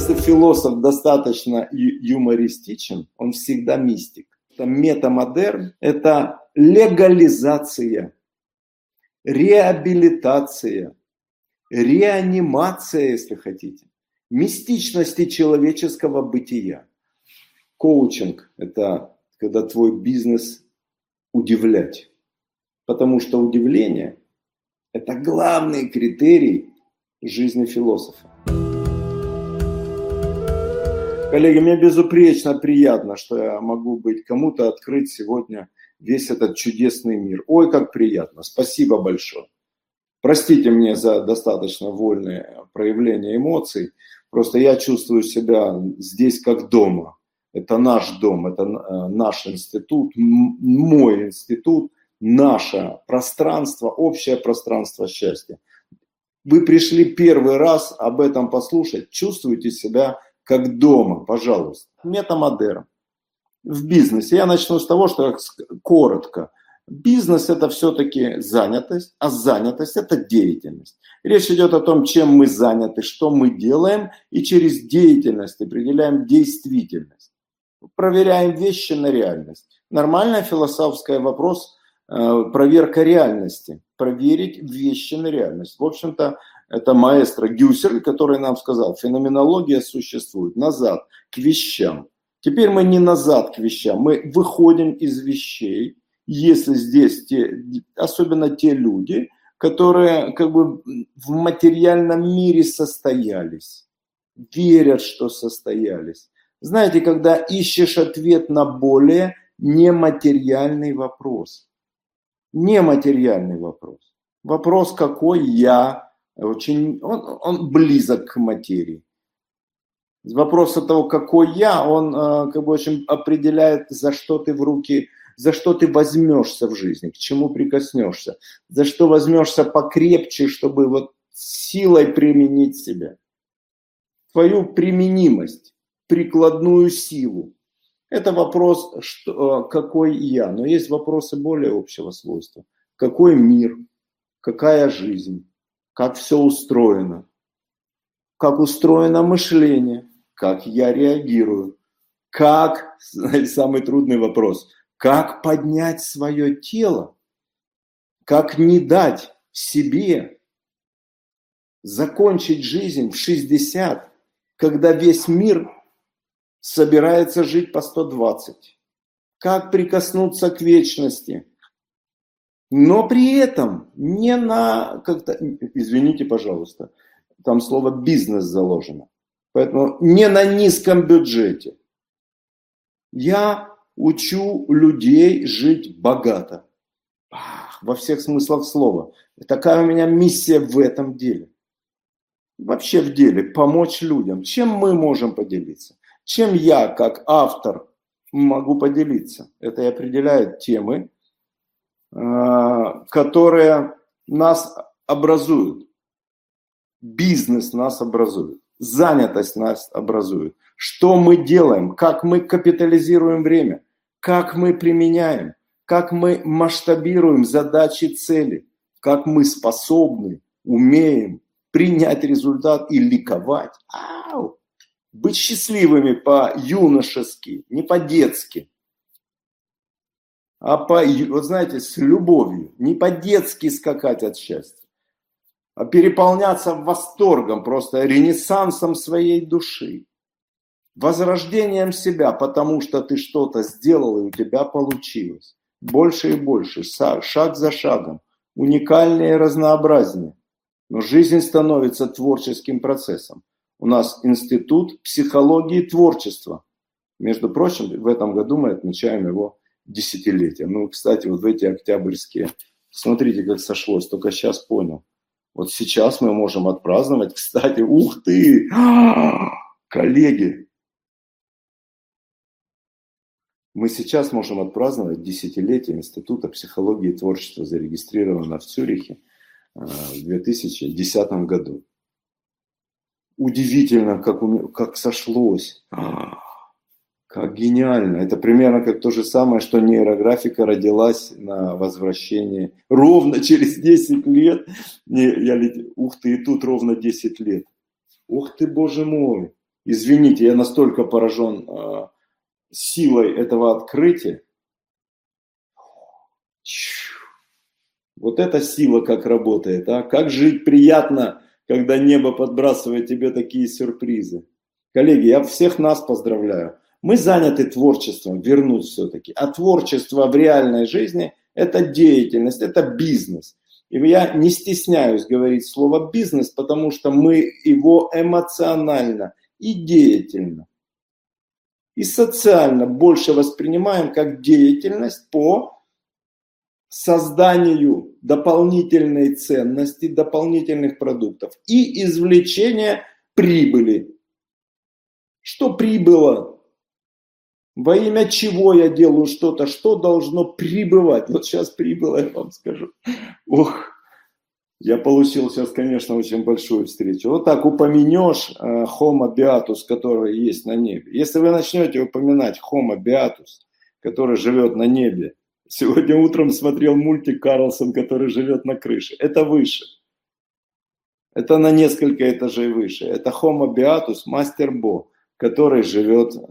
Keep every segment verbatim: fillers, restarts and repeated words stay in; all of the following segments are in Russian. если философ достаточно юмористичен, он всегда мистик. Метамодерн – это легализация, реабилитация, реанимация, если хотите, мистичности человеческого бытия. Коучинг – это когда твой бизнес удивлять, потому что удивление – это главный критерий жизни философа. Коллеги, мне безупречно приятно, что я могу быть кому-то открыть сегодня весь этот чудесный мир. Ой, как приятно. Спасибо большое. Простите мне за достаточно вольное проявление эмоций. Просто я чувствую себя здесь как дома. Это наш дом, это наш институт, мой институт, наше пространство, общее пространство счастья. Вы пришли первый раз об этом послушать. Чувствуете себя как дома, пожалуйста. Метамодерн. В бизнесе. Я начну с того, что коротко. Бизнес – это все-таки занятость, а занятость – это деятельность. Речь идет о том, чем мы заняты, что мы делаем, и через деятельность определяем действительность. Проверяем вещи на реальность. Нормальный философский вопрос – проверка реальности. Проверить вещи на реальность. В общем-то, это маэстро Гюсерль, который нам сказал, феноменология существует назад, к вещам. Теперь мы не назад к вещам, мы выходим из вещей, если здесь, те, особенно те люди, которые как бы в материальном мире состоялись, верят, что состоялись. Знаете, когда ищешь ответ на более нематериальный вопрос. Нематериальный вопрос. Вопрос, какой я... Очень, он, он близок к материи. Вопрос от того, какой я, он как бы очень определяет, за что ты в руки, за что ты возьмешься в жизни, к чему прикоснешься, за что возьмешься покрепче, чтобы вот силой применить себя. Твою применимость, прикладную силу. Это вопрос, что, какой я. Но есть вопросы более общего свойства. Какой мир, какая жизнь? Как все устроено, как устроено мышление, как я реагирую, как, самый трудный вопрос, как поднять свое тело, как не дать себе закончить жизнь в шестьдесят, когда весь мир собирается жить по сто двадцать, как прикоснуться к вечности. Но при этом не на как-то, извините, пожалуйста, там слово «бизнес» заложено. Поэтому не на низком бюджете. Я учу людей жить богато. Ах, во всех смыслах слова. Такая у меня миссия в этом деле. Вообще в деле помочь людям. Чем мы можем поделиться? Чем я, как автор, могу поделиться? Это и определяет темы, которые нас образуют. Бизнес нас образует. Занятость нас образует. Что мы делаем, как мы капитализируем время, как мы применяем, как мы масштабируем задачи, цели, как мы способны, умеем принять результат и ликовать. Ау! Быть счастливыми по-юношески, не по-детски. А по, вот знаете, с любовью, не по-детски скакать от счастья, а переполняться восторгом, просто ренессансом своей души, возрождением себя, потому что ты что-то сделал и у тебя получилось. Больше и больше, шаг за шагом, уникальнее и разнообразнее. Но жизнь становится творческим процессом. У нас институт психологии творчества. Между прочим, в этом году мы отмечаем его десятилетия. Ну, кстати, вот эти октябрьские, смотрите, как сошлось, только сейчас понял. Вот сейчас мы можем отпраздновать, кстати, ух ты, коллеги, мы сейчас можем отпраздновать десятилетие Института психологии и творчества, зарегистрированного в Цюрихе в две тысячи десятом году. Удивительно, как, у... как сошлось. Как гениально. Это примерно как то же самое, что нейрографика родилась на возвращении. Ровно через десять лет. Не, я лет... Ух ты, и тут ровно десять лет. Ух ты, боже мой. Извините, я настолько поражен э, силой этого открытия. Вот эта сила как работает, а? Как жить приятно, когда небо подбрасывает тебе такие сюрпризы. Коллеги, я всех нас поздравляю. Мы заняты творчеством, вернусь все-таки. А творчество в реальной жизни – это деятельность, это бизнес. И я не стесняюсь говорить слово «бизнес», потому что мы его эмоционально и деятельно, и социально больше воспринимаем как деятельность по созданию дополнительной ценности, дополнительных продуктов и извлечения прибыли. Что прибыло? Во имя чего я делаю что-то, что должно прибывать? Вот сейчас прибыло, я вам скажу. Ох, я получил сейчас, конечно, очень большую встречу. Вот так упомянешь э, Homo Beatus, который есть на небе. Если вы начнете упоминать Homo Beatus, который живет на небе. Сегодня утром смотрел мультик «Карлсон, который живет на крыше». Это выше. Это на несколько этажей выше. Это Homo Beatus, мастер Бо, который живет э,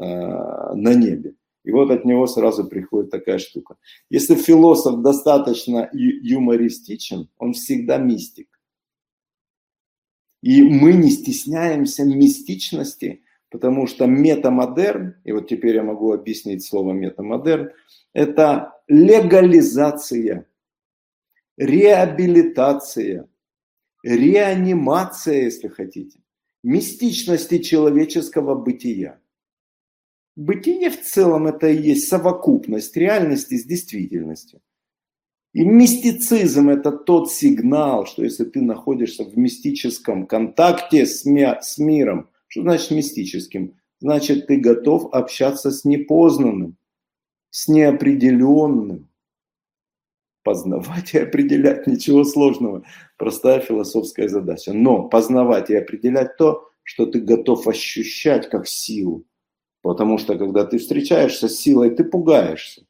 на небе. И вот от него сразу приходит такая штука. Если философ достаточно ю- юмористичен, он всегда мистик. И мы не стесняемся мистичности, потому что метамодерн, и вот теперь я могу объяснить слово метамодерн, это легализация, реабилитация, реанимация, если хотите, мистичности человеческого бытия. Бытие в целом это и есть совокупность реальности с действительностью. И мистицизм это тот сигнал, что если ты находишься в мистическом контакте с, ми- с миром, что значит мистическим? Значит, ты готов общаться с непознанным, с неопределенным. Познавать и определять, ничего сложного. Простая философская задача. Но познавать и определять то, что ты готов ощущать как силу. Потому что, когда ты встречаешься с силой, ты пугаешься.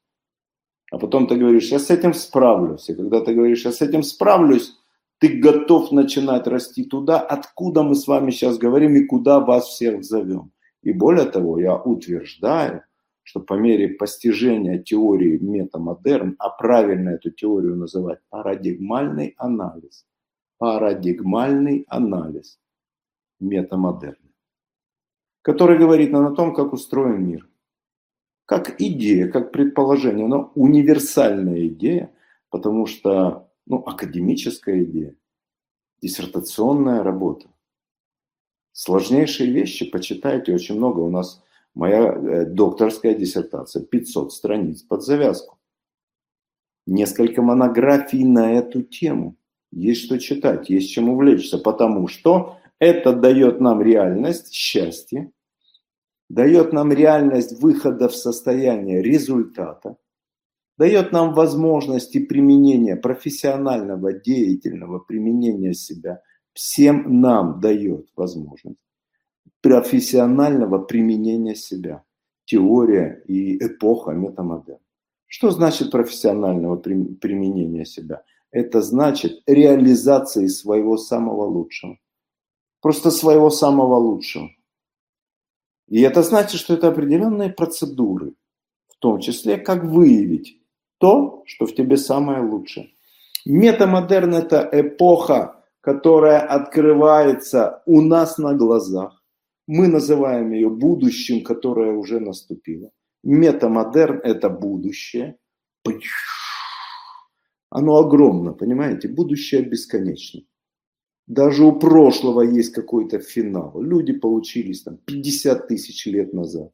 А потом ты говоришь, я с этим справлюсь. И когда ты говоришь, я с этим справлюсь, ты готов начинать расти туда, откуда мы с вами сейчас говорим и куда вас всех зовем. И более того, я утверждаю, что по мере постижения теории метамодерн, а правильно эту теорию называть парадигмальный анализ, парадигмальный анализ метамодерна, который говорит нам о том, как устроен мир, как идея, как предположение, но универсальная идея, потому что, ну, академическая идея, диссертационная работа. Сложнейшие вещи, почитайте, очень много у нас. Моя докторская диссертация, пятьсот страниц под завязку. Несколько монографий на эту тему. Есть что читать, есть чем увлечься, потому что это дает нам реальность счастья, дает нам реальность выхода в состояние результата, дает нам возможности применения профессионального, деятельного применения себя. Всем нам дает возможность профессионального применения себя. Теория и эпоха метамодерн. Что значит профессионального применения себя? Это значит реализации своего самого лучшего. Просто своего самого лучшего. И это значит, что это определенные процедуры, в том числе, как выявить то, что в тебе самое лучшее. Метамодерн – это эпоха, которая открывается у нас на глазах. Мы называем ее будущим, которое уже наступило. Метамодерн – это будущее. Оно огромно, понимаете? Будущее бесконечно. Даже у прошлого есть какой-то финал. Люди получились там пятьдесят тысяч лет назад.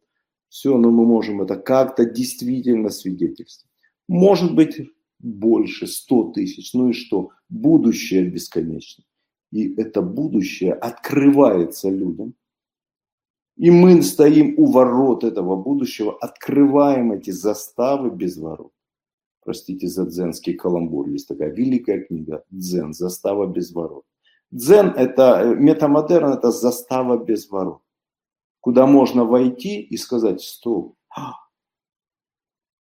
Все, но мы можем это как-то действительно свидетельствовать. Может быть, больше, сто тысяч. Ну и что? Будущее бесконечно. И это будущее открывается людям. И мы стоим у ворот этого будущего, открываем эти заставы без ворот. Простите за дзенский каламбур. Есть такая великая книга «Дзен. Застава без ворот». Дзен – это метамодерн, это застава без ворот. Куда можно войти и сказать «стоп».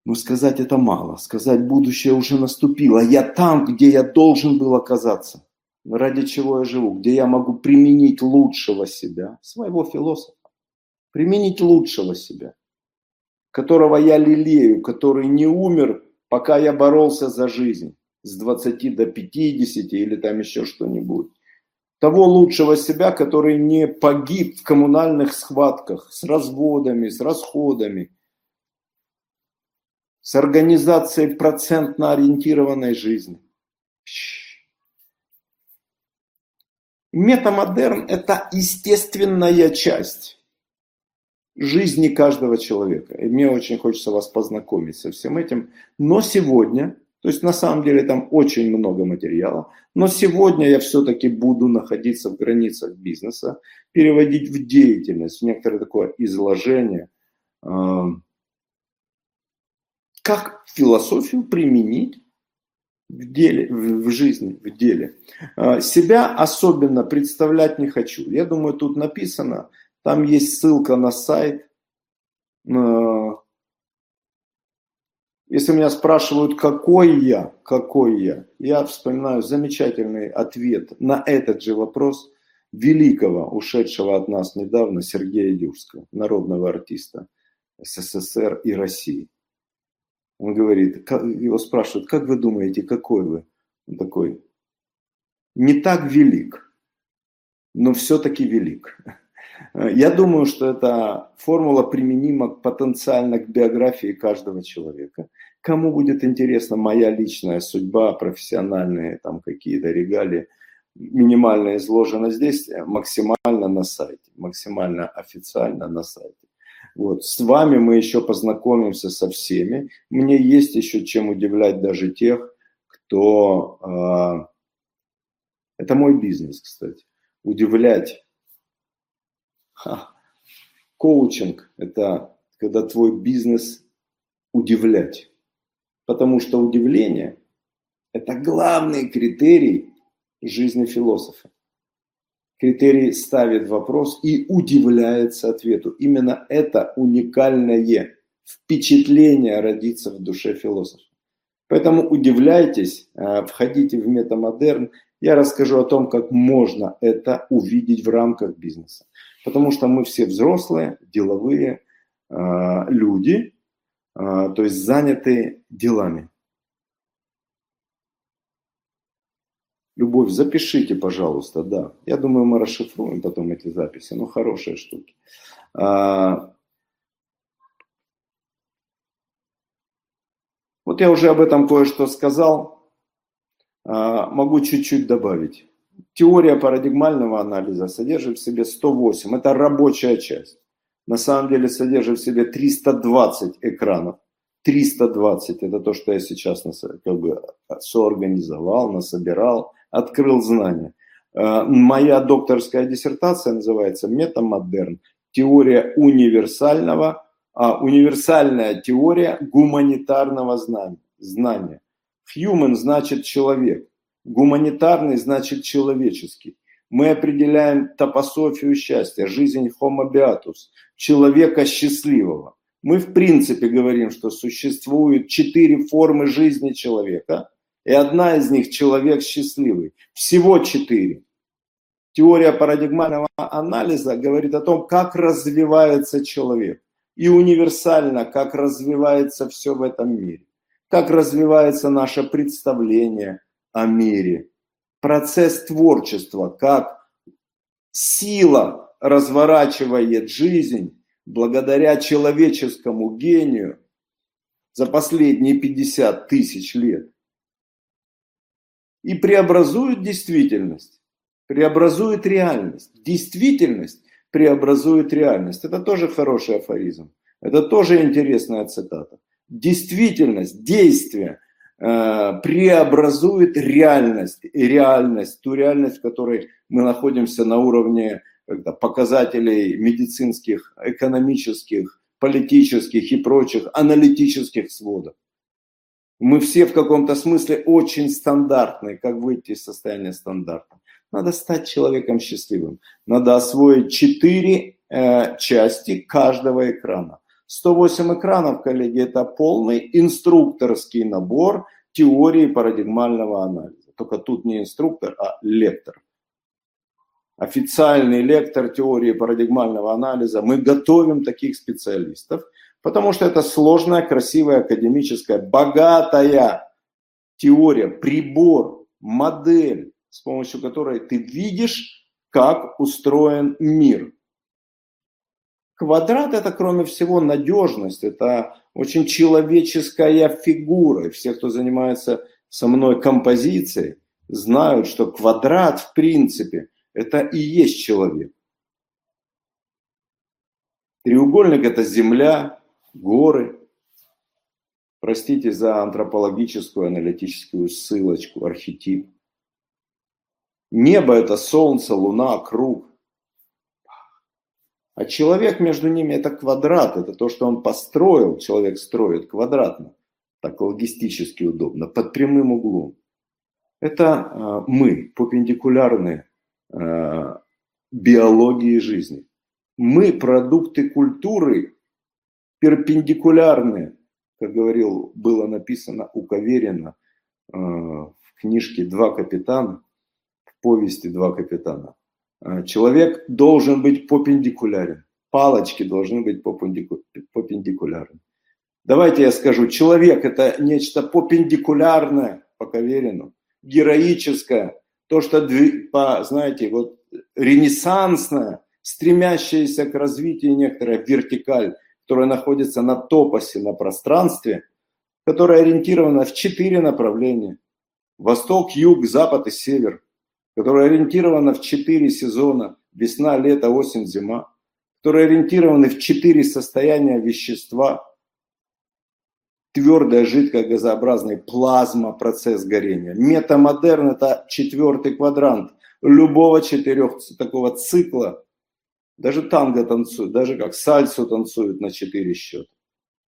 Но сказать это мало. Сказать «будущее уже наступило». Я там, где я должен был оказаться. Ради чего я живу. Где я могу применить лучшего себя, своего философа. применить лучшего себя, которого я лелею, который не умер, пока я боролся за жизнь с двадцати до пятидесяти или там еще что-нибудь. Того лучшего себя, который не погиб в коммунальных схватках с разводами, с расходами, с организацией процентно ориентированной жизни. Метамодерн – это естественная часть жизни каждого человека. И мне очень хочется вас познакомить со всем этим. Но сегодня, то есть на самом деле там очень много материала, но сегодня я все-таки буду находиться в границах бизнеса, переводить в деятельность, в некоторое такое изложение, как философию применить в деле, в жизни, в деле. Себя особенно представлять не хочу. Я думаю, тут написано, там есть ссылка на сайт. Если меня спрашивают, какой я, какой я, я вспоминаю замечательный ответ на этот же вопрос великого, ушедшего от нас недавно, Сергея Юрского, народного артиста СССР и России. Он говорит, его спрашивают, как вы думаете, какой вы? Он такой, не так велик, но все-таки велик. Я думаю, что эта формула применима потенциально к биографии каждого человека. Кому будет интересна моя личная судьба, профессиональные там какие-то регалии, минимально изложено здесь, максимально на сайте, максимально официально на сайте. Вот. С вами мы еще познакомимся со всеми. Мне есть еще чем удивлять даже тех, кто... Э, это мой бизнес, кстати. Удивлять. Ха. Коучинг – это когда твой бизнес удивлять. Потому что удивление – это главный критерий жизни философа. Критерий ставит вопрос и удивляется ответу. Именно это уникальное впечатление родится в душе философа. Поэтому удивляйтесь, входите в метамодерн. Я расскажу о том, как можно это увидеть в рамках бизнеса. Потому что мы все взрослые, деловые люди, то есть занятые делами. Любовь, запишите, пожалуйста, да. Я думаю, мы расшифруем потом эти записи, но хорошие штуки. А... Вот я уже об этом кое-что сказал, а, могу чуть-чуть добавить. Теория парадигмального анализа содержит в себе сто восемь, это рабочая часть. На самом деле содержит в себе триста двадцать экранов. триста двадцать – это то, что я сейчас как бы соорганизовал, насобирал, открыл знания. Моя докторская диссертация называется «Метамодерн. Теория универсального, а, универсальная теория гуманитарного знания». Human значит человек, гуманитарный значит человеческий. Мы определяем топософию счастья, жизнь homo beatus, человека счастливого. Мы в принципе говорим, что существует четыре формы жизни человека, и одна из них – человек счастливый. Всего четыре. Теория парадигмального анализа говорит о том, как развивается человек. И универсально, как развивается все в этом мире. Как развивается наше представление о мире. Процесс творчества, как сила разворачивает жизнь, благодаря человеческому гению за последние пятьдесят тысяч лет и преобразует действительность, преобразует реальность. Действительность преобразует реальность. Это тоже хороший афоризм, это тоже интересная цитата. Действительность, действие э, преобразует реальность, реальность, ту реальность, в которой мы находимся на уровне когда показателей медицинских, экономических, политических и прочих аналитических сводов. Мы все в каком-то смысле очень стандартные, как выйти из состояния стандарта. Надо стать человеком счастливым. Надо освоить четыре э, части каждого экрана. сто восемь экранов, коллеги, это полный инструкторский набор теории парадигмального анализа. Только тут не инструктор, а лектор. официальный лектор теории парадигмального анализа. Мы готовим таких специалистов, потому что это сложная, красивая, академическая, богатая теория, прибор, модель, с помощью которой ты видишь, как устроен мир. Квадрат – это, кроме всего, надежность, это очень человеческая фигура. И все, кто занимается со мной композицией, знают, что квадрат, в принципе, это и есть человек. Треугольник – это земля, горы. Простите за антропологическую, аналитическую ссылочку, архетип. Небо – это солнце, луна, круг. А человек между ними – это квадрат, это то, что он построил, человек строит квадратно, так логистически удобно, под прямым углом. Это э, мы, перпендикулярные э, биологии жизни. Мы – продукты культуры, перпендикулярные, как говорил, было написано у Каверина э, в книжке «Два капитана», в повести «Два капитана». Человек должен быть перпендикулярен. Палочки должны быть перпендикулярны. Давайте я скажу, человек – это нечто перпендикулярное, по Каверину, героическое, то, что, знаете, вот ренессансное, стремящееся к развитию некоторая вертикаль, которая находится на топосе, на пространстве, которая ориентирована в четыре направления. Восток, юг, запад и север. Которая ориентирована в четыре сезона, весна, лето, осень, зима, которые ориентированы в четыре состояния вещества, твердое, жидкое, газообразное, плазма, процесс горения. Метамодерн – это четвертый квадрант любого четырех такого цикла. Даже танго танцуют, даже как сальсу танцуют на четыре счета.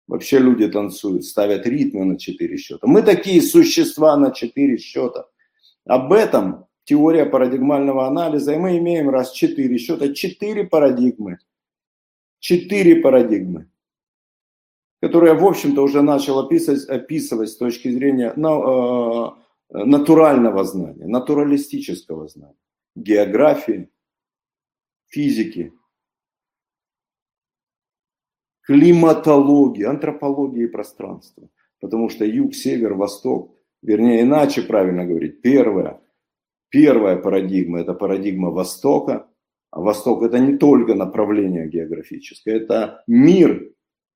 Вообще люди танцуют, ставят ритмы на четыре счета. Мы такие существа на четыре счета. Об этом теория парадигмального анализа, и мы имеем раз четыре счета, четыре парадигмы, четыре парадигмы, которые, в общем-то, уже начал описывать, описывать с точки зрения ну, э, натурального знания, натуралистического знания, географии, физики, климатологии, антропологии пространства, потому что юг, север, восток, вернее, иначе правильно говорить, первое, Первая парадигма – это парадигма Востока. А Восток – это не только направление географическое, это мир,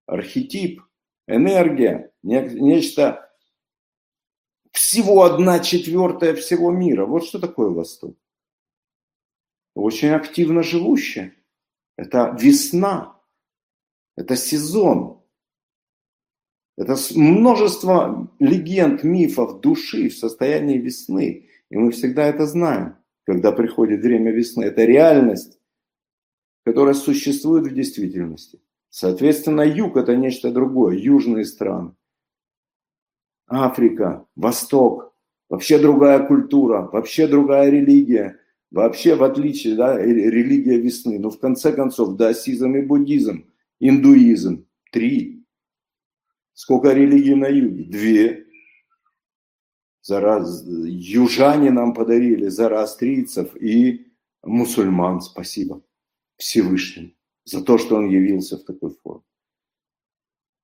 архетип, энергия, нечто всего одна четвертая всего мира. Вот что такое Восток. Очень активно живущее. Это весна, это сезон. Это множество легенд, мифов, души в состоянии весны. И мы всегда это знаем, когда приходит время весны. Это реальность, которая существует в действительности. Соответственно, юг – это нечто другое. Южные страны, Африка, Восток, вообще другая культура, вообще другая религия. Вообще, в отличие, да, религия весны. Но в конце концов, даосизм и буддизм, индуизм – три. Сколько религий на юге? Две. Зараз... Южане нам подарили зороастрийцев и мусульман. Спасибо Всевышнему за то, что он явился в такой форме.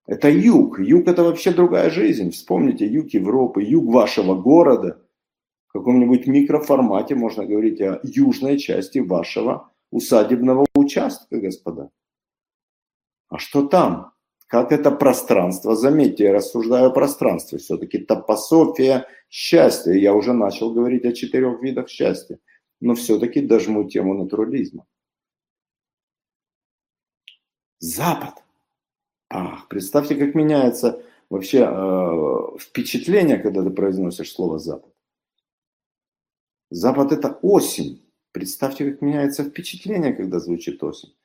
Это юг. Юг – это вообще другая жизнь. Вспомните юг Европы, юг вашего города. В каком-нибудь микроформате можно говорить о южной части вашего усадебного участка, господа. А что там? Как это пространство? Заметьте, я рассуждаю о пространстве. Все-таки топософия счастья. Я уже начал говорить о четырех видах счастья. Но все-таки дожму тему натурализма. Запад. Ах, представьте, как меняется вообще э, впечатление, когда ты произносишь слово «Запад». Запад – это осень. Представьте, как меняется впечатление, когда звучит осень.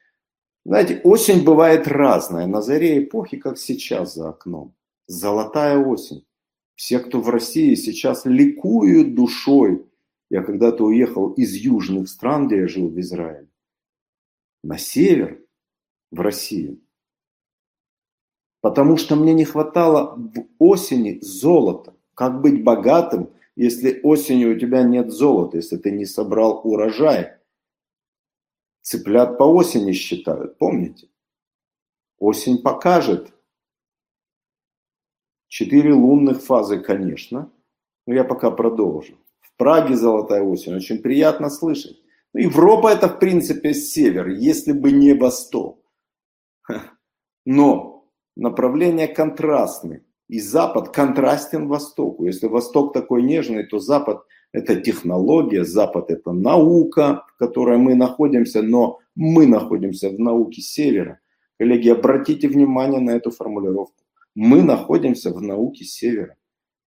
Знаете, осень бывает разная. На заре эпохи, как сейчас за окном. Золотая осень. Все, кто в России сейчас ликуют душой. Я когда-то уехал из южных стран, где я жил в Израиле, на север, в Россию. Потому что мне не хватало в осени золота. Как быть богатым, если осенью у тебя нет золота, если ты не собрал урожай? Цыплят по осени считают, помните? Осень покажет. Четыре лунных фазы, конечно. Но я пока продолжу. В Праге золотая осень, очень приятно слышать. Ну, Европа это, в принципе, север, если бы не восток. Но направления контрастны. И Запад контрастен Востоку. Если Восток такой нежный, то Запад – это технология, Запад – это наука, в которой мы находимся, но мы находимся в науке Севера. Коллеги, обратите внимание на эту формулировку. Мы находимся в науке Севера.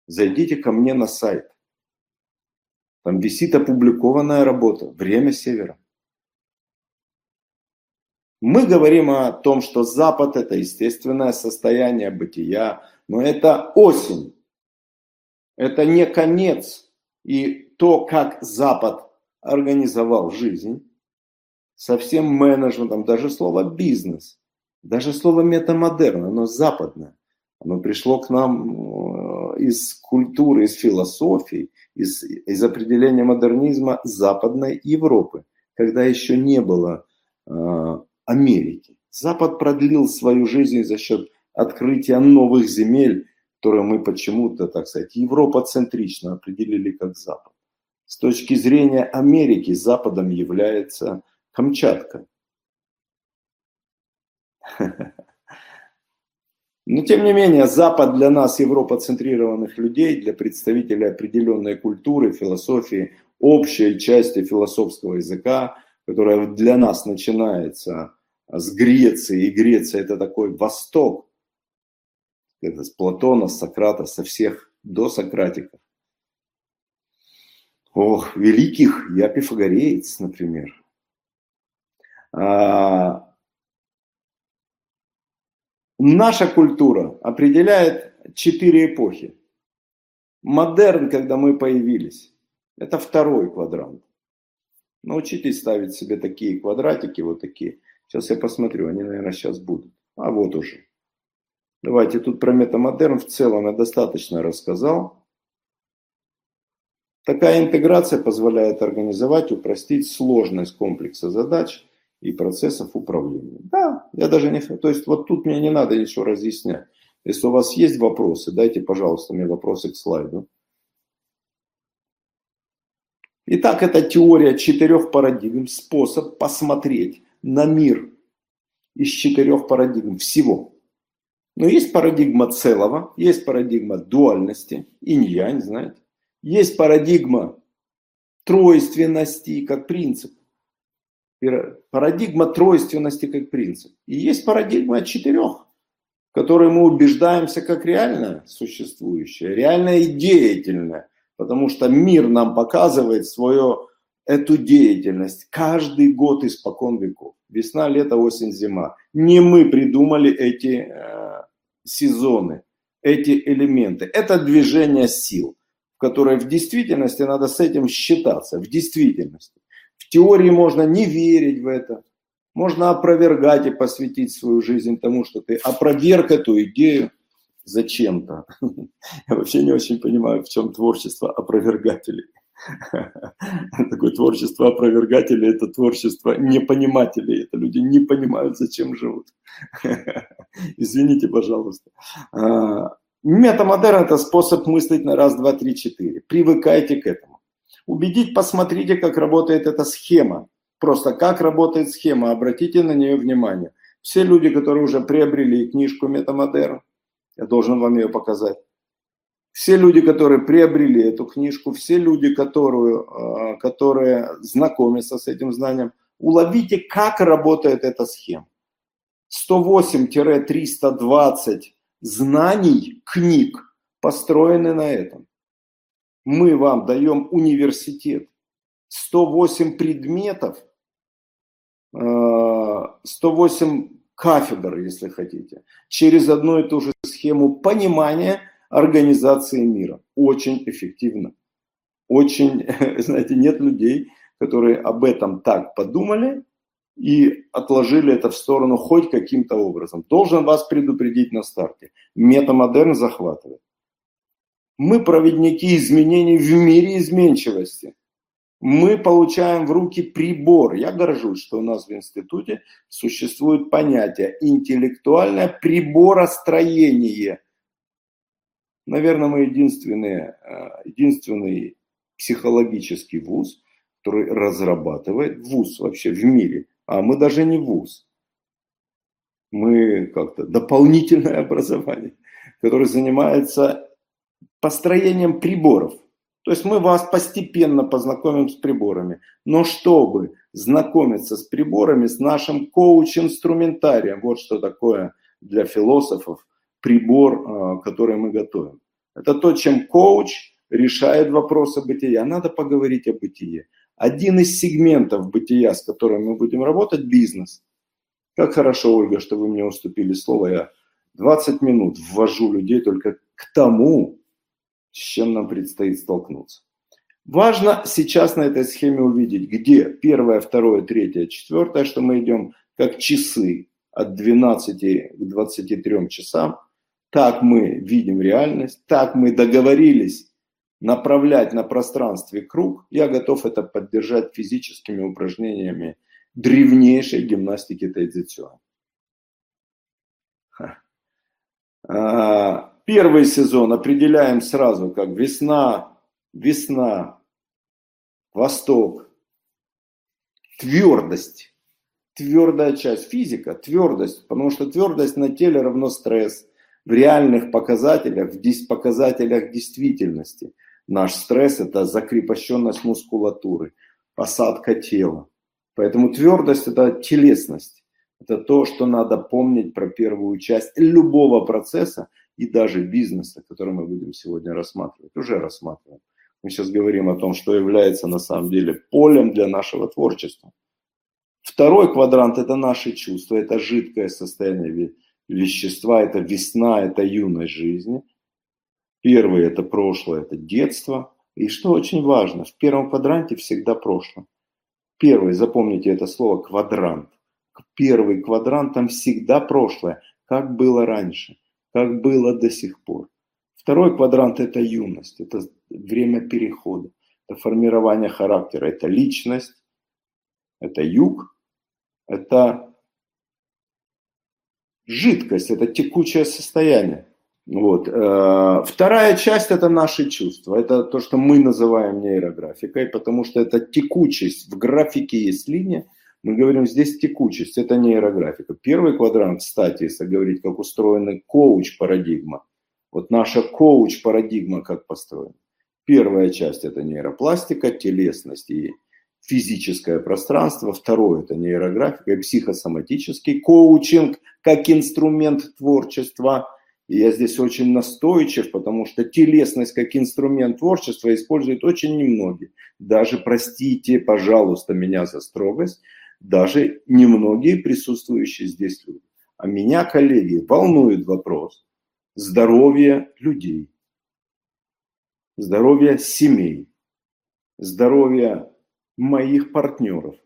Зайдите ко мне на сайт. Там висит опубликованная работа «Время Севера». Мы говорим о том, что Запад – это естественное состояние бытия, но это осень, это не конец. И то, как Запад организовал жизнь, со всем менеджментом, даже слово «бизнес», даже слово «метамодерн», оно западное, оно пришло к нам из культуры, из философии, из, из определения модернизма Западной Европы, когда еще не было Америки. Запад продлил свою жизнь за счет открытия новых земель, которые мы почему-то, так сказать, европоцентрично определили как Запад. С точки зрения Америки Западом является Камчатка. Но тем не менее, Запад для нас, европоцентрированных людей, для представителей определенной культуры, философии, общей части философского языка, которая для нас начинается с Греции, и Греция – это такой Восток, это с Платона, с Сократа, со всех досократиков. Ох, великих, я пифагореец, например. А... Наша культура определяет четыре эпохи. Модерн, когда мы появились, это второй квадрант. Научитесь ставить себе такие квадратики, вот такие. Сейчас я посмотрю, они, наверное, сейчас будут. А вот уже. Давайте, тут про метамодерн в целом я достаточно рассказал. Такая интеграция позволяет организовать, упростить сложность комплекса задач и процессов управления. Да, я даже не... То есть вот тут мне не надо ничего разъяснять. Если у вас есть вопросы, дайте, пожалуйста, мне вопросы к слайду. Итак, это теория четырех парадигм, способ посмотреть на мир из четырех парадигм всего. Но есть парадигма целого, есть парадигма дуальности, инь-янь, знаете. Есть парадигма тройственности как принцип. Парадигма тройственности как принцип. И есть парадигма от четырех, в которой мы убеждаемся как реально существующее, реально и деятельное. Потому что мир нам показывает свою эту деятельность каждый год испокон веков. Весна, лето, осень, зима. Не мы придумали эти э, сезоны, эти элементы. Это движение сил, в которое в действительности надо с этим считаться. В действительности. В теории можно не верить в это. Можно опровергать и посвятить свою жизнь тому, что ты опроверг эту идею. Зачем-то. Я вообще не очень понимаю, в чем творчество опровергателей. Такое творчество опровергателей – это творчество непонимателей. Это люди не понимают, зачем живут. Извините, пожалуйста. Метамодерн – это способ мыслить на раз, два, три, четыре. Привыкайте к этому. Убедить, посмотрите, как работает эта схема. Просто как работает схема, обратите на нее внимание. Все люди, которые уже приобрели книжку «Метамодерн», я должен вам ее показать. Все люди, которые приобрели эту книжку, все люди, которую, которые знакомятся с этим знанием, уловите, как работает эта схема. сто восемь - триста двадцать знаний, книг построены на этом. Мы вам даем университет. сто восемь предметов, сто восемь кафедр, если хотите, через одну и ту же схему понимания организации мира. Очень эффективно. Очень, знаете, нет людей, которые об этом так подумали и отложили это в сторону хоть каким-то образом. Должен вас предупредить на старте. Метамодерн захватывает. Мы проводники изменений в мире изменчивости. мы получаем в руки прибор. Я горжусь, что у нас в институте существует понятие интеллектуальное приборостроение. Наверное, мы единственный, единственный психологический вуз, который разрабатывает, вуз вообще в мире, а мы даже не вуз. Мы как-то дополнительное образование, которое занимается построением приборов. То есть мы вас постепенно познакомим с приборами. Но чтобы знакомиться с приборами, с нашим коуч-инструментарием, вот что такое для философов прибор, который мы готовим. Это то, чем коуч решает вопросы бытия. Надо поговорить о бытии. Один из сегментов бытия, с которым мы будем работать, бизнес. Как хорошо, Ольга, что вы мне уступили слово. Я двадцать минут ввожу людей только к тому, с чем нам предстоит столкнуться. Важно сейчас на этой схеме увидеть, где первое, второе, третье, четвертое, что мы идем как часы от двенадцати к двадцати трём часам. Так мы видим реальность, так мы договорились направлять на пространстве круг. Я готов это поддержать физическими упражнениями древнейшей гимнастики тайцзицюань. Первый сезон определяем сразу как весна, весна, восток, твердость, твердая часть физика, твердость, потому что твердость на теле равно стресс. В реальных показателях, в показателях действительности наш стресс – это закрепощенность мускулатуры, посадка тела. Поэтому твердость – это телесность, это то, что надо помнить про первую часть любого процесса, и даже бизнеса, который мы будем сегодня рассматривать, уже рассматриваем. Мы сейчас говорим о том, что является на самом деле полем для нашего творчества. Второй квадрант – это наши чувства, это жидкое состояние вещества, это весна, это юность жизни. Первый – это прошлое, это детство. И что очень важно, в первом квадранте всегда прошлое. Первый, запомните это слово, квадрант. Первый квадрант, там всегда прошлое, как было раньше. Как было до сих пор. Второй квадрант – это юность, это время перехода, это формирование характера, это личность, это юг, это жидкость, это текучее состояние. Вот. Вторая часть – это наши чувства, это то, что мы называем нейрографикой, потому что это текучесть, в графике есть линия, мы говорим, здесь текучесть, это нейрографика. Первый квадрант, кстати, если говорить, как устроена коуч-парадигма. Вот наша коуч-парадигма как построена. Первая часть – это нейропластика, телесность и физическое пространство. Второе – это нейрографика и психосоматический коучинг как инструмент творчества. И я здесь очень настойчив, потому что телесность как инструмент творчества используют очень немногие. Даже, простите, пожалуйста, меня за строгость, даже немногие присутствующие здесь люди. А меня, коллеги, волнует вопрос здоровья людей, здоровья семей, здоровья моих партнеров.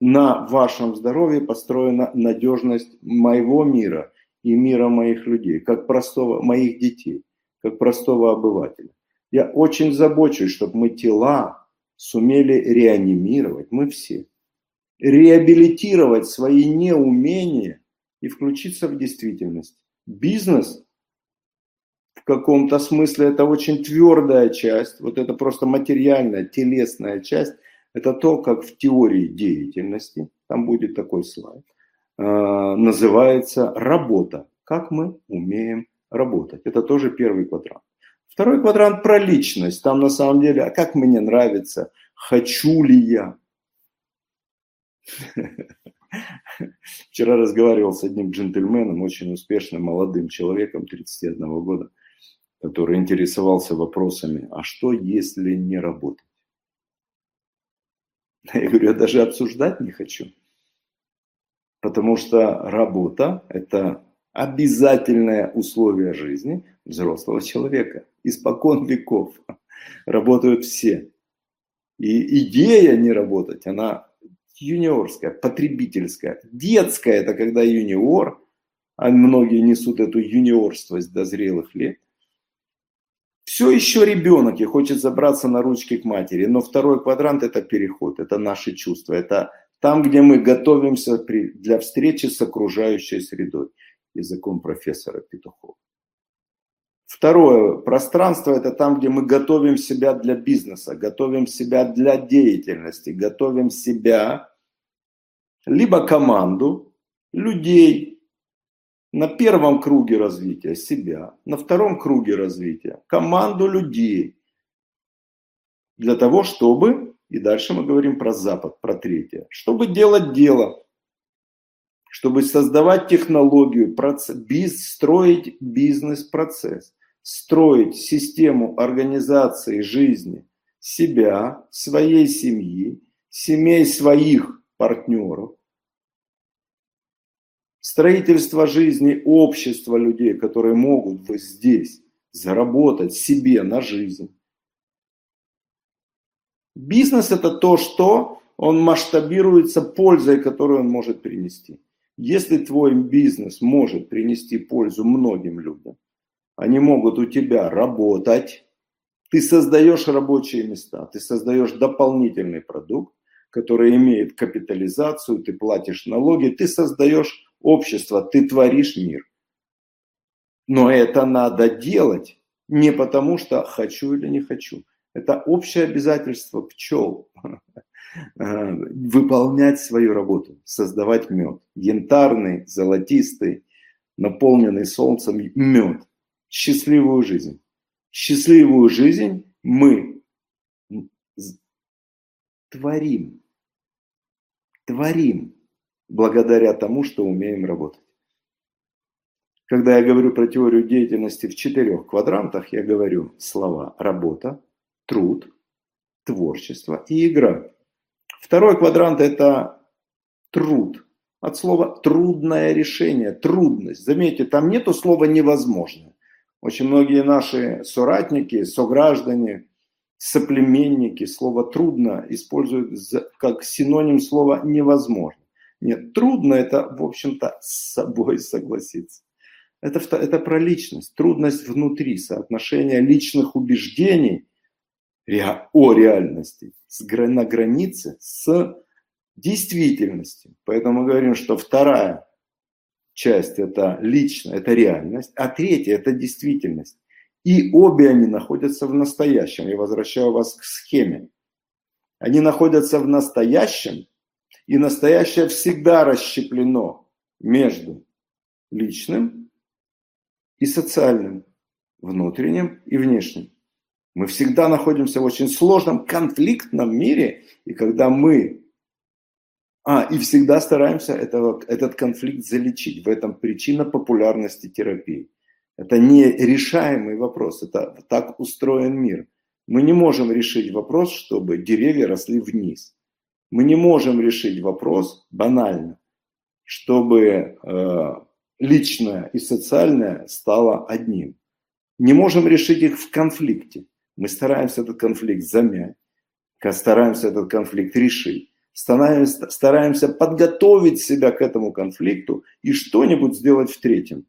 На вашем здоровье построена надежность моего мира и мира моих людей, как простого, моих детей, как простого обывателя. Я очень забочусь, чтобы мы тела сумели реанимировать, мы все. Реабилитировать свои неумения и включиться в действительность. Бизнес в каком-то смысле это очень твердая часть, вот это просто материальная, телесная часть, это то, как в теории деятельности, там будет такой слайд, называется работа, как мы умеем работать. Это тоже первый квадрант. Второй квадрант про личность, там на самом деле, а как мне нравится, хочу ли я. Вчера разговаривал с одним джентльменом, очень успешным молодым человеком тридцати одного года, который интересовался вопросами, а что, если не работать? Я говорю, я даже обсуждать не хочу, потому что работа – это обязательное условие жизни взрослого человека. Испокон веков работают все. И идея не работать, она... юниорская, потребительская. Детская – это когда юниор, а многие несут эту юниорствость до зрелых лет. Все еще ребенок и хочет забраться на ручки к матери, но второй квадрант – это переход, это наши чувства, это там, где мы готовимся при, для встречи с окружающей средой, языком профессора Петухова. Второе пространство – это там, где мы готовим себя для бизнеса, готовим себя для деятельности, готовим себя, либо команду, людей, на первом круге развития себя, на втором круге развития команду людей для того, чтобы, и дальше мы говорим про Запад, про третье, чтобы делать дело, чтобы создавать технологию, процесс, биз, строить бизнес-процесс, строить систему организации жизни себя, своей семьи, семей своих партнеров, строительство жизни, общества людей, которые могут вот здесь заработать себе на жизнь. Бизнес – это то, что он масштабируется пользой, которую он может принести. Если твой бизнес может принести пользу многим людям, они могут у тебя работать, ты создаешь рабочие места, ты создаешь дополнительный продукт, который имеет капитализацию, ты платишь налоги, ты создаешь общество, ты творишь мир. Но это надо делать не потому, что хочу или не хочу. Это общее обязательство пчел выполнять свою работу, создавать мед. Янтарный, золотистый, наполненный солнцем мед. Счастливую жизнь. Счастливую жизнь мы творим. Творим. Благодаря тому, что умеем работать. Когда я говорю про теорию деятельности в четырех квадрантах, я говорю слова «работа», «труд», «творчество» и «игра». Второй квадрант – это труд. От слова «трудное решение», «трудность». Заметьте, там нету слова «невозможное». Очень многие наши соратники, сограждане, соплеменники слово «трудно» используют как синоним слова «невозможно». Нет, трудно это, в общем-то, с собой согласиться. Это, это про личность, трудность внутри, соотношение личных убеждений о реальности на границе с действительностью. Поэтому мы говорим, что вторая часть – это лично, это реальность, а третья – это действительность. И обе они находятся в настоящем. Я возвращаю вас к схеме. Они находятся в настоящем, и настоящее всегда расщеплено между личным и социальным, внутренним и внешним. Мы всегда находимся в очень сложном, конфликтном мире, и когда мы... А, и всегда стараемся этого, этот конфликт залечить. В этом причина популярности терапии. Это нерешаемый вопрос, это так устроен мир. Мы не можем решить вопрос, чтобы деревья росли вниз. Мы не можем решить вопрос банально, чтобы э, личное и социальное стало одним. Не можем решить их в конфликте. Мы стараемся этот конфликт замять, стараемся этот конфликт решить, стараемся, стараемся подготовить себя к этому конфликту и что-нибудь сделать в третьем.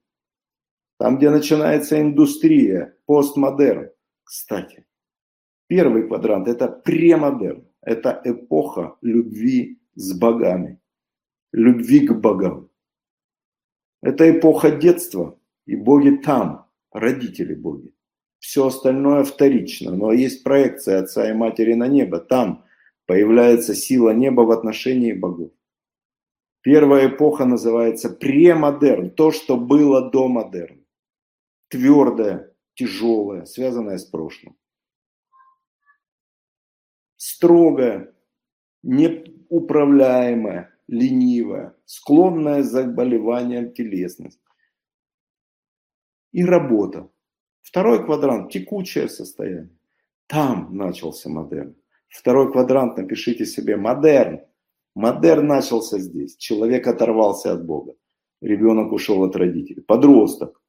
Там, где начинается индустрия, постмодерн. Кстати, первый квадрант – это премодерн. Это эпоха любви с богами, любви к богам. Это эпоха детства, и боги там, родители боги. Все остальное вторично, но есть проекция отца и матери на небо. Там появляется сила неба в отношении богов. Первая эпоха называется премодерн, то, что было до модерна. Твердое, тяжелое, связанное с прошлым. Строгая, неуправляемая, ленивая, склонная к заболеваниям телесности. И работа. Второй квадрант – текучее состояние. Там начался модерн. Второй квадрант, напишите себе, модерн. Модерн начался здесь. Человек оторвался от Бога. Ребенок ушел от родителей. Подросток.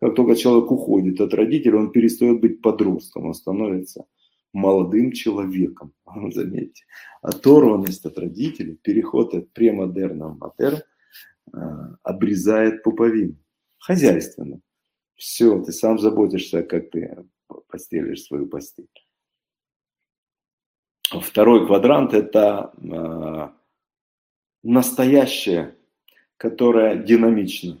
Как только человек уходит от родителей, он перестает быть подростком, он становится молодым человеком, заметьте. Оторванность от родителей, переход от премодерна в модерн обрезает пуповину. Хозяйственно. Все, ты сам заботишься, как ты постелишь свою постель. Второй квадрант – это э, настоящее, которое динамично.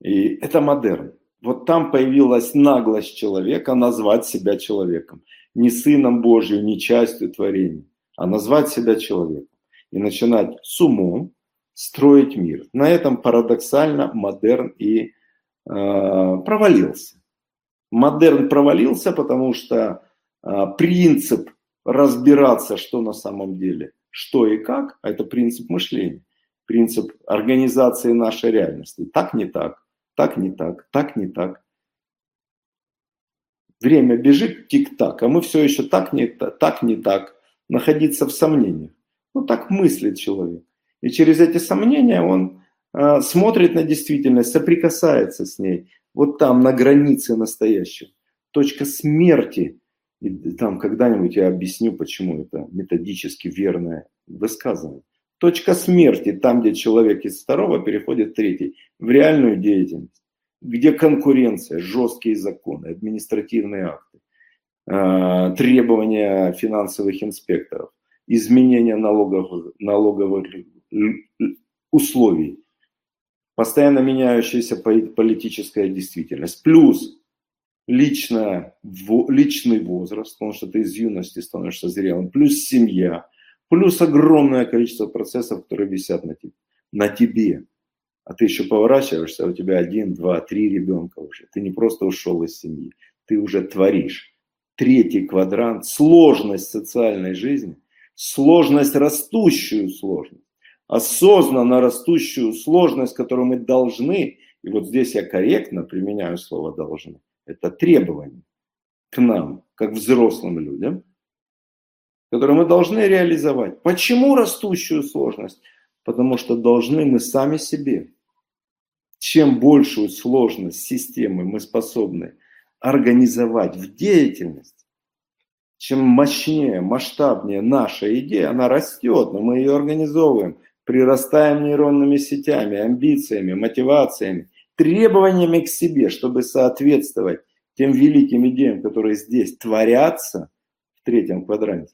И это модерн. Вот там появилась наглость человека назвать себя человеком. Не сыном Божьим, не частью творения, а назвать себя человеком. И начинать с умом строить мир. На этом парадоксально модерн и э, провалился. Модерн провалился, потому что э, принцип разбираться, что на самом деле, что и как, а это принцип мышления, принцип организации нашей реальности. Так не так, так не так, так не так. Время бежит тик-так, а мы все еще так не так, не так, находиться в сомнениях. Ну так мыслит человек. И через эти сомнения он э, смотрит на действительность, соприкасается с ней. Вот там, на границе настоящего. Точка смерти. И там когда-нибудь я объясню, почему это методически верное высказывание. Точка смерти, там, где человек из второго переходит в третий, в реальную деятельность, где конкуренция, жесткие законы, административные акты, требования финансовых инспекторов, изменения налоговых, налоговых условий, постоянно меняющаяся политическая действительность, плюс личная, личный возраст, потому что ты из юности становишься зрелым, плюс семья, плюс огромное количество процессов, которые висят на тебе, на тебе. А ты еще поворачиваешься, а у тебя один, два, три ребенка уже. Ты не просто ушел из семьи, ты уже творишь. Третий квадрант, сложность социальной жизни, сложность, растущую сложность, осознанно растущую сложность, которую мы должны, и вот здесь я корректно применяю слово «должны», это требование к нам, как взрослым людям, которые мы должны реализовать. Почему растущую сложность? Потому что должны мы сами себе. Чем большую сложность системы мы способны организовать в деятельность, чем мощнее, масштабнее наша идея, она растет, но мы ее организовываем, прирастаем нейронными сетями, амбициями, мотивациями, требованиями к себе, чтобы соответствовать тем великим идеям, которые здесь творятся в третьем квадранте.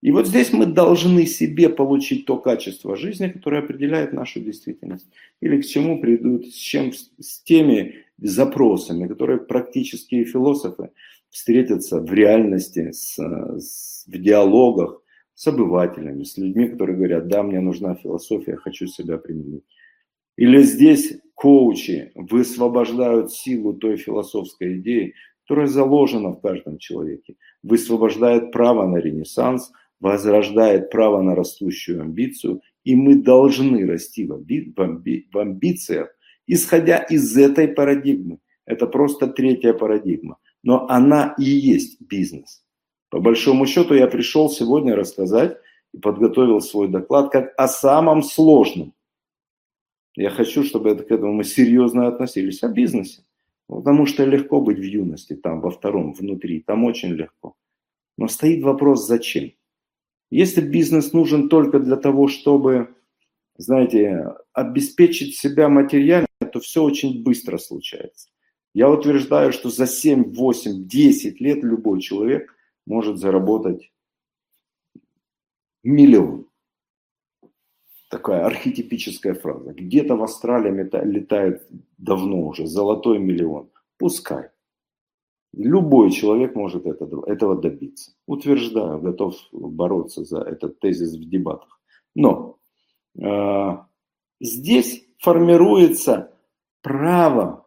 И вот здесь мы должны себе получить то качество жизни, которое определяет нашу действительность. Или к чему придут, с чем, с теми запросами, которые практические философы встретятся в реальности, с, с, в диалогах с обывателями, с людьми, которые говорят, да, мне нужна философия, я хочу себя применить. Или здесь коучи высвобождают силу той философской идеи, которая заложена в каждом человеке, высвобождает право на ренессанс, возрождает право на растущую амбицию, и мы должны расти в, амби... в, амби... в амбициях, исходя из этой парадигмы. Это просто третья парадигма, но она и есть бизнес. По большому счету я пришел сегодня рассказать и подготовил свой доклад как о самом сложном. Я хочу, чтобы это, к этому мы серьезно относились, о бизнесе. Потому что легко быть в юности, там во втором, внутри, там очень легко. Но стоит вопрос, зачем? Если бизнес нужен только для того, чтобы, знаете, обеспечить себя материально, то все очень быстро случается. Я утверждаю, что за семь, восемь, десять лет любой человек может заработать миллион. Такая архетипическая фраза. Где-то в Австралии летает давно уже золотой миллион. Пускай. Любой человек может этого добиться. Утверждаю, готов бороться за этот тезис в дебатах. Но э, здесь формируется право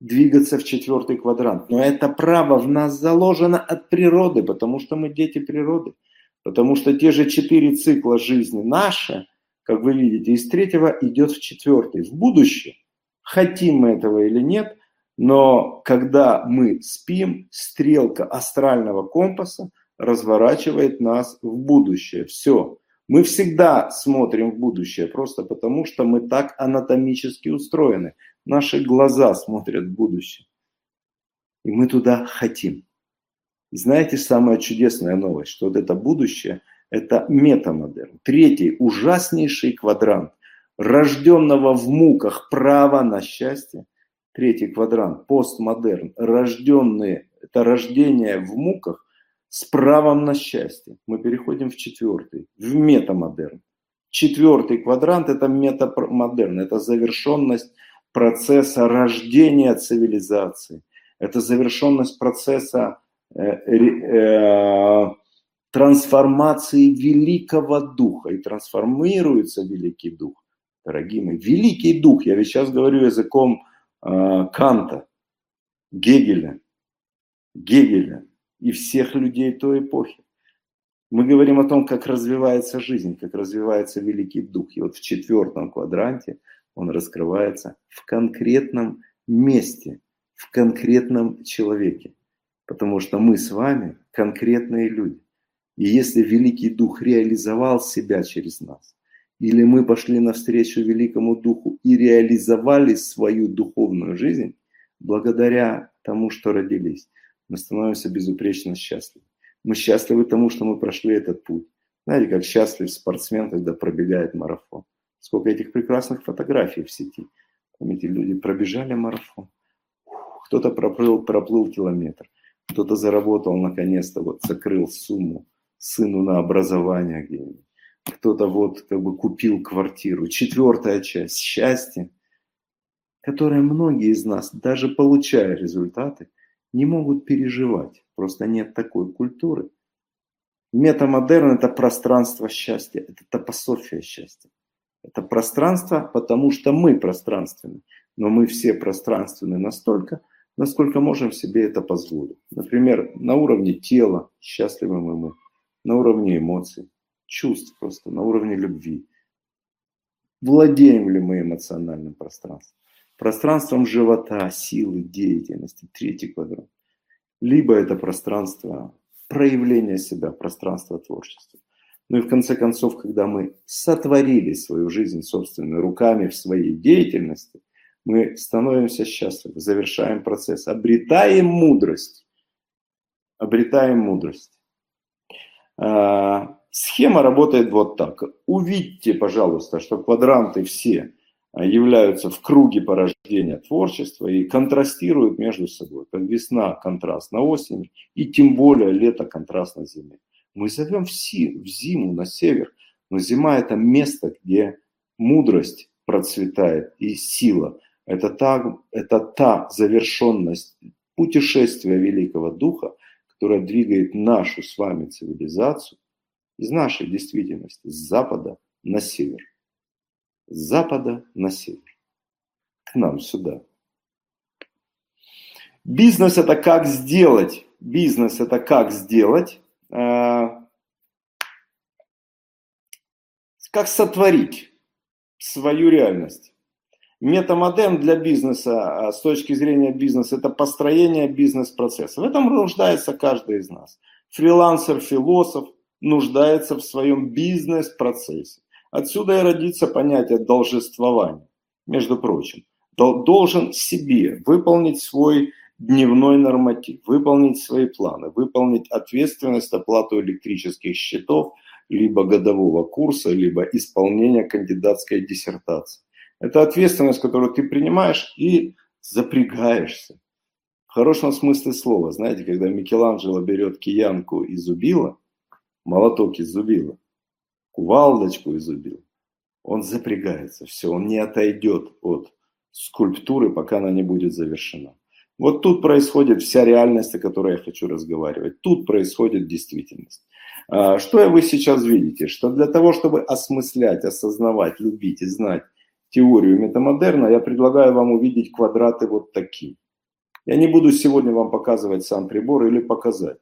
двигаться в четвертый квадрант. Но это право в нас заложено от природы, потому что мы дети природы. Потому что те же четыре цикла жизни наши, как вы видите, из третьего идет в четвертый, в будущее. Хотим мы этого или нет, но когда мы спим, стрелка астрального компаса разворачивает нас в будущее. Все. Мы всегда смотрим в будущее, просто потому что мы так анатомически устроены. Наши глаза смотрят в будущее. И мы туда хотим. И знаете, самая чудесная новость, что вот это будущее – это метамодерн. Третий, ужаснейший квадрант, рожденного в муках права на счастье, третий квадрант, постмодерн, рожденные, это рождение в муках с правом на счастье. Мы переходим в четвертый, в метамодерн. Четвертый квадрант – это метамодерн, это завершенность процесса рождения цивилизации. Это завершенность процесса э, э, трансформации великого духа. И трансформируется великий дух, дорогие мои. Великий дух, я ведь сейчас говорю языком э, Канта, Гегеля, Гегеля и всех людей той эпохи. Мы говорим о том, как развивается жизнь, как развивается великий дух. И вот в четвертом квадранте он раскрывается в конкретном месте, в конкретном человеке. Потому что мы с вами конкретные люди. И если великий дух реализовал себя через нас, или мы пошли навстречу великому духу и реализовали свою духовную жизнь, благодаря тому, что родились, мы становимся безупречно счастливы. Мы счастливы тому, что мы прошли этот путь. Знаете, как счастлив спортсмен, когда пробегает марафон. Сколько этих прекрасных фотографий в сети. Помните, люди пробежали марафон. Кто-то проплыл, проплыл километр. Кто-то заработал, наконец-то, вот закрыл сумму сыну на образование где-нибудь. Кто-то вот как бы купил квартиру. Четвертая часть счастья, которое многие из нас, даже получая результаты, не могут переживать. Просто нет такой культуры. Метамодерн – это пространство счастья, это топософия счастья. Это пространство, потому что мы пространственны. Но мы все пространственны настолько, насколько можем себе это позволить. Например, на уровне тела счастливы мы, мы. На уровне эмоций, чувств просто, на уровне любви. Владеем ли мы эмоциональным пространством? Пространством живота, силы, деятельности. Третий квадрат. Либо это пространство проявления себя, пространство творчества. Ну и в конце концов, когда мы сотворили свою жизнь собственными руками в своей деятельности, мы становимся счастливы, завершаем процесс, обретаем мудрость. Обретаем мудрость. Схема работает вот так. Увидьте, пожалуйста, что квадранты все являются в круге порождения творчества и контрастируют между собой. Как весна контраст на осень, и тем более лето контраст на зиме. Мы зовем в зиму на север, но зима – это место, где мудрость процветает и сила. Это та, это та завершенность путешествия Великого Духа, которая двигает нашу с вами цивилизацию из нашей действительности, с запада на север. С запада на север. К нам сюда. Бизнес – это как сделать. Бизнес – это как сделать. Как сотворить свою реальность. Метамодерн для бизнеса, с точки зрения бизнеса, это построение бизнес-процесса. В этом нуждается каждый из нас. Фрилансер, философ нуждается в своем бизнес-процессе. Отсюда и родится понятие должествования. Между прочим, должен себе выполнить свой дневной норматив, выполнить свои планы, выполнить ответственность, оплату электрических счетов, либо годового курса, либо исполнение кандидатской диссертации. Это ответственность, которую ты принимаешь и запрягаешься. В хорошем смысле слова. Знаете, когда Микеланджело берет киянку из зубила, молоток из зубила, кувалдочку из зубила, он запрягается. Все, он не отойдет от скульптуры, пока она не будет завершена. Вот тут происходит вся реальность, о которой я хочу разговаривать. Тут происходит действительность. Что вы сейчас видите? Что для того, чтобы осмыслять, осознавать, любить и знать теорию метамодерна, я предлагаю вам увидеть квадраты вот такие. Я не буду сегодня вам показывать сам прибор или показать.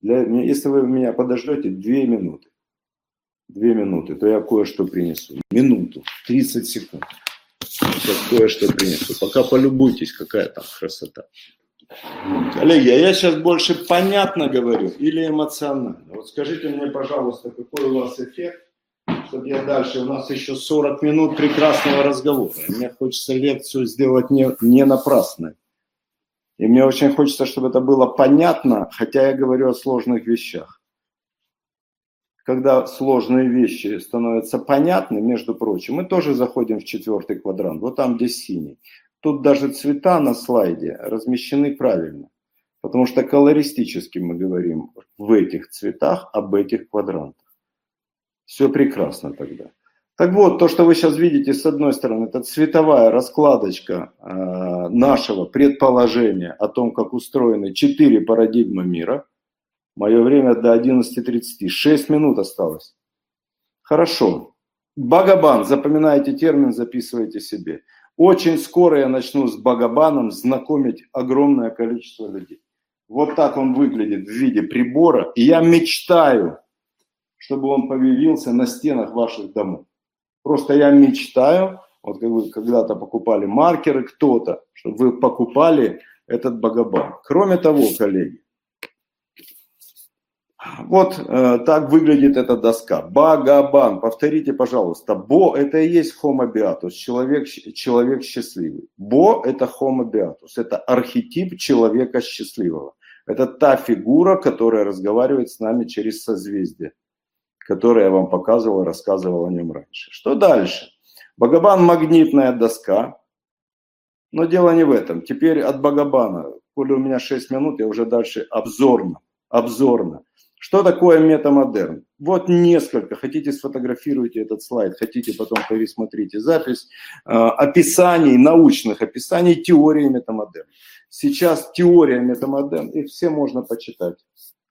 Для, если вы меня подождете две минуты, две минуты, то я кое-что принесу. Минуту, тридцать секунд. Кое-что принесу. Пока полюбуйтесь, какая там красота. Коллеги, а я сейчас больше понятно говорю или эмоционально? Вот скажите мне, пожалуйста, какой у вас эффект, чтобы я дальше... У нас еще сорок минут прекрасного разговора. Мне хочется лекцию сделать не, не напрасной. И мне очень хочется, чтобы это было понятно, хотя я говорю о сложных вещах. когда сложные вещи становятся понятны, между прочим, мы тоже заходим в четвертый квадрант, вот там, где синий. Тут даже цвета на слайде размещены правильно, потому что колористически мы говорим в этих цветах об этих квадрантах. Все прекрасно тогда. Так вот, то, что вы сейчас видите, с одной стороны, это цветовая раскладочка э, нашего предположения о том, как устроены четыре парадигмы мира. Мое время до одиннадцати тридцати, шесть минут осталось. Хорошо. Багабан, запоминайте термин, записывайте себе. Очень скоро я начну с Багабаном знакомить огромное количество людей. Вот так он выглядит в виде прибора. И я мечтаю, чтобы он появился на стенах ваших домов. Просто я мечтаю, вот как вы когда-то покупали маркеры, кто-то, чтобы вы покупали этот Багабан. Кроме того, коллеги, вот э, так выглядит эта доска. Багабан. Повторите, пожалуйста. Бо – это и есть Homo Beatus, человек, человек счастливый. Бо – это Homo Beatus, это архетип человека счастливого. Это та фигура, которая разговаривает с нами через созвездие, которое я вам показывал, рассказывал о нем раньше. Что дальше? Багабан – магнитная доска. Но дело не в этом. Теперь от Багабана. Коли у меня шесть минут, я уже дальше обзорно. Обзорно. Что такое метамодерн? Вот несколько. Хотите, сфотографируйте этот слайд, хотите, потом пересмотрите запись. Описаний, научных описаний теории метамодерн. Сейчас теория метамодерн, их все можно почитать.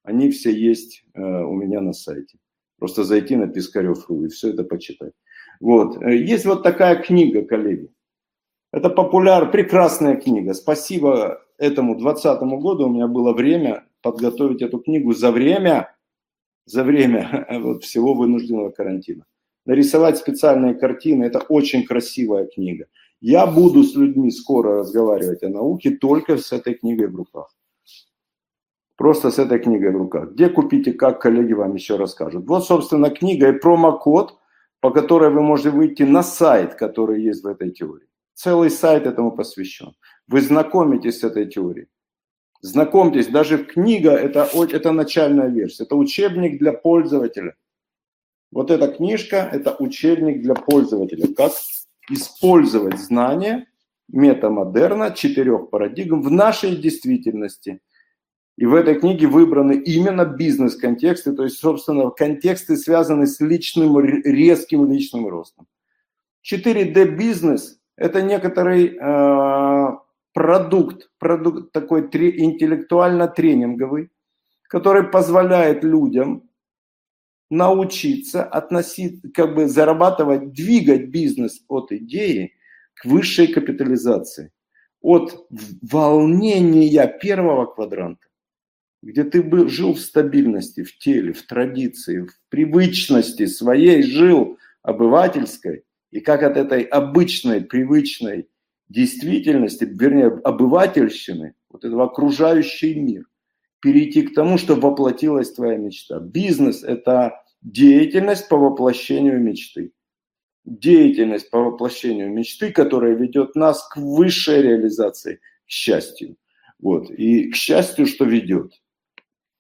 Они все есть у меня на сайте. Просто зайти на Пискарев точка ру и все это почитать. Вот. Есть вот такая книга, коллеги. Это популяр, прекрасная книга. Спасибо этому двадцатому году у меня было время подготовить эту книгу за время, за время вот, всего вынужденного карантина. Нарисовать специальные картины. Это очень красивая книга. Я буду с людьми скоро разговаривать о науке только с этой книгой в руках. Просто с этой книгой в руках. Где купить и как, коллеги вам еще расскажут. Вот, собственно, книга и промокод, по которой вы можете выйти на сайт, который есть в этой теории. Целый сайт этому посвящен. Вы знакомитесь с этой теорией. Знакомьтесь, даже книга – это, это начальная версия, это учебник для пользователя. Вот эта книжка – это учебник для пользователя. Как использовать знания метамодерна, четырех парадигм в нашей действительности. И в этой книге выбраны именно бизнес-контексты, то есть, собственно, контексты, связанные с личным, резким личным ростом. четыре дэ-бизнес – это некоторый... Э- Продукт, продукт такой интеллектуально-тренинговый, который позволяет людям научиться относиться, как бы зарабатывать, двигать бизнес от идеи к высшей капитализации. От волнения первого квадранта, где ты был, жил в стабильности, в теле, в традиции, в привычности своей, жил обывательской, и как от этой обычной, привычной действительности, вернее, обывательщины, вот этого окружающий мир, перейти к тому, что воплотилась твоя мечта. Бизнес – это деятельность по воплощению мечты. Деятельность по воплощению мечты, которая ведет нас к высшей реализации, к счастью. Вот. И к счастью, что ведет.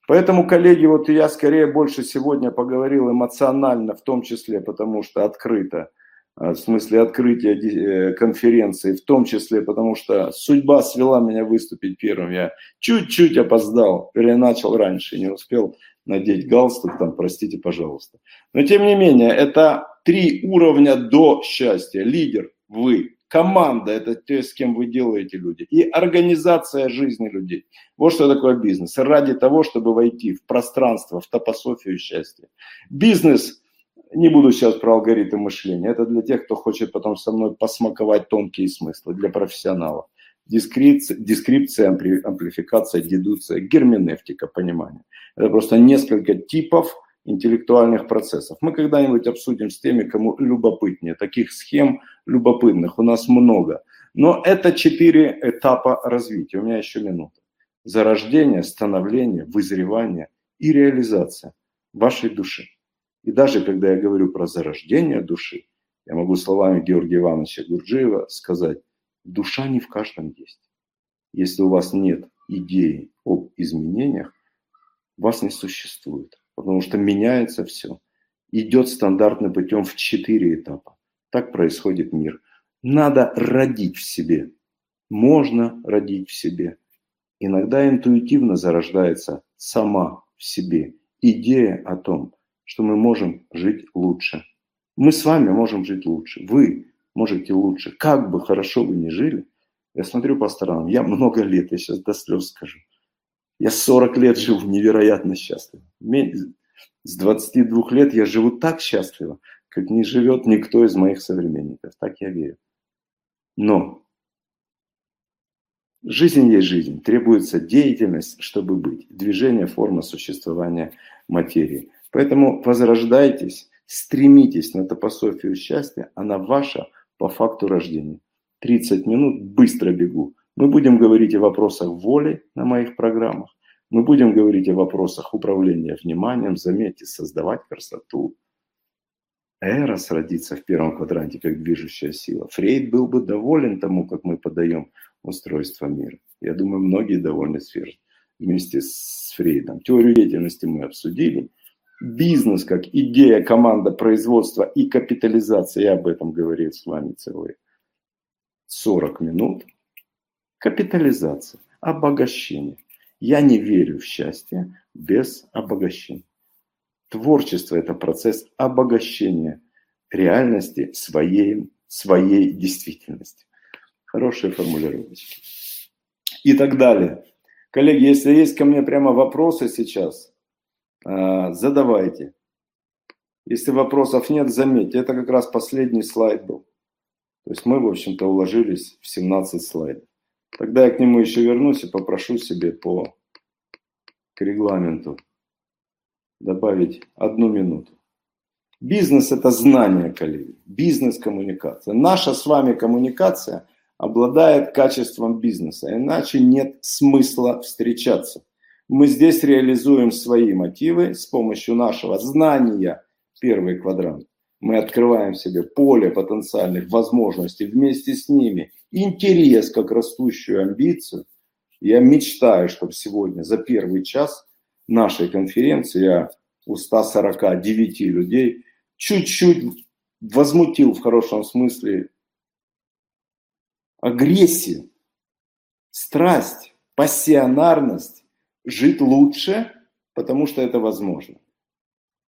Поэтому, коллеги, вот я скорее больше сегодня поговорил эмоционально, в том числе, потому что открыто, в смысле открытия конференции, в том числе, потому что судьба свела меня выступить первым. Я чуть-чуть опоздал, или начал раньше, не успел надеть галстук, там, простите, пожалуйста. Но тем не менее, это три уровня до счастья. Лидер – вы, команда – это те, с кем вы делаете люди, и организация жизни людей. Вот что такое бизнес. Ради того, чтобы войти в пространство, в топософию счастья. Бизнес – не буду сейчас про алгоритм мышления. Это для тех, кто хочет потом со мной посмаковать тонкие смыслы, для профессионалов. Дескрипция, дескрипция, амплификация, дедукция, герменевтика, понимание. Это просто несколько типов интеллектуальных процессов. Мы когда-нибудь обсудим с теми, кому любопытнее. Таких схем любопытных у нас много. Но это четыре этапа развития. У меня еще минута. Зарождение, становление, вызревание и реализация вашей души. И даже когда я говорю про зарождение души, я могу словами Георгия Ивановича Гурджиева сказать, душа не в каждом есть. Если у вас нет идеи об изменениях, вас не существует, потому что меняется все. идет стандартным путем в четыре этапа. Так происходит мир. Надо родить в себе. Можно родить в себе. Иногда интуитивно зарождается сама в себе идея о том, что мы можем жить лучше. Мы с вами можем жить лучше. Вы можете лучше. Как бы хорошо вы ни жили, я смотрю по сторонам, я много лет, я сейчас до слез скажу. Я сорок лет жил невероятно счастливо. С двадцати двух лет я живу так счастливо, как не живет никто из моих современников. Так я верю. Но жизнь есть жизнь. Требуется деятельность, чтобы быть. Движение – форма существования материи. Поэтому возрождайтесь, стремитесь на топософию счастья. Она ваша по факту рождения. тридцать минут, быстро бегу. Мы будем говорить о вопросах воли на моих программах. Мы будем говорить о вопросах управления вниманием. Заметьте, создавать красоту. Эрос родится в первом квадранте как движущая сила. Фрейд был бы доволен тому, как мы подаем устройство мира. Я думаю, многие довольны сферы вместе с Фрейдом. Теорию деятельности мы обсудили. Бизнес как идея, команда, производство и капитализация. Я об этом говорил с вами целые сорок минут. Капитализация, обогащение. Я не верю в счастье без обогащения. Творчество – это процесс обогащения реальности своей, своей действительности. Хорошие формулировочки. И так далее. Коллеги, если есть ко мне прямо вопросы сейчас, задавайте. Если вопросов нет, заметьте, это как раз последний слайд был. То есть мы, в общем-то, уложились в семнадцать слайдов. Тогда я к нему еще вернусь и попрошу себе по к регламенту добавить одну минуту. Бизнес – это знание, коллеги. Бизнес-коммуникация. Наша с вами коммуникация обладает качеством бизнеса. Иначе нет смысла встречаться. Мы здесь реализуем свои мотивы с помощью нашего знания. Первый квадрант. Мы открываем себе поле потенциальных возможностей вместе с ними. Интерес как растущую амбицию. Я мечтаю, чтобы сегодня за первый час нашей конференции я у ста сорока девяти людей чуть-чуть возмутил в хорошем смысле агрессию, страсть, пассионарность, жить лучше, потому что это возможно.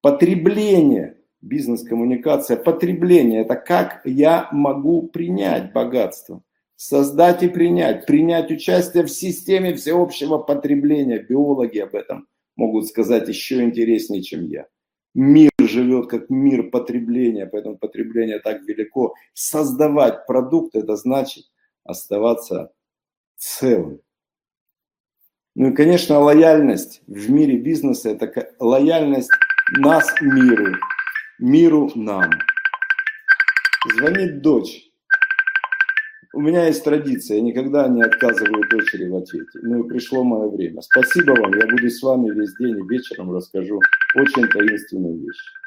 Потребление, бизнес-коммуникация, потребление – это как я могу принять богатство. Создать и принять, принять участие в системе всеобщего потребления. Биологи об этом могут сказать еще интереснее, чем я. Мир живет как мир потребления, поэтому потребление так велико. Создавать продукт – это значит оставаться целым. Ну и, конечно, лояльность в мире бизнеса – это лояльность нас миру, миру нам. Звонит дочь. У меня есть традиция, я никогда не отказываю дочери в ответе. Ну и пришло мое время. Спасибо вам, я буду с вами весь день и вечером расскажу очень таинственную вещь.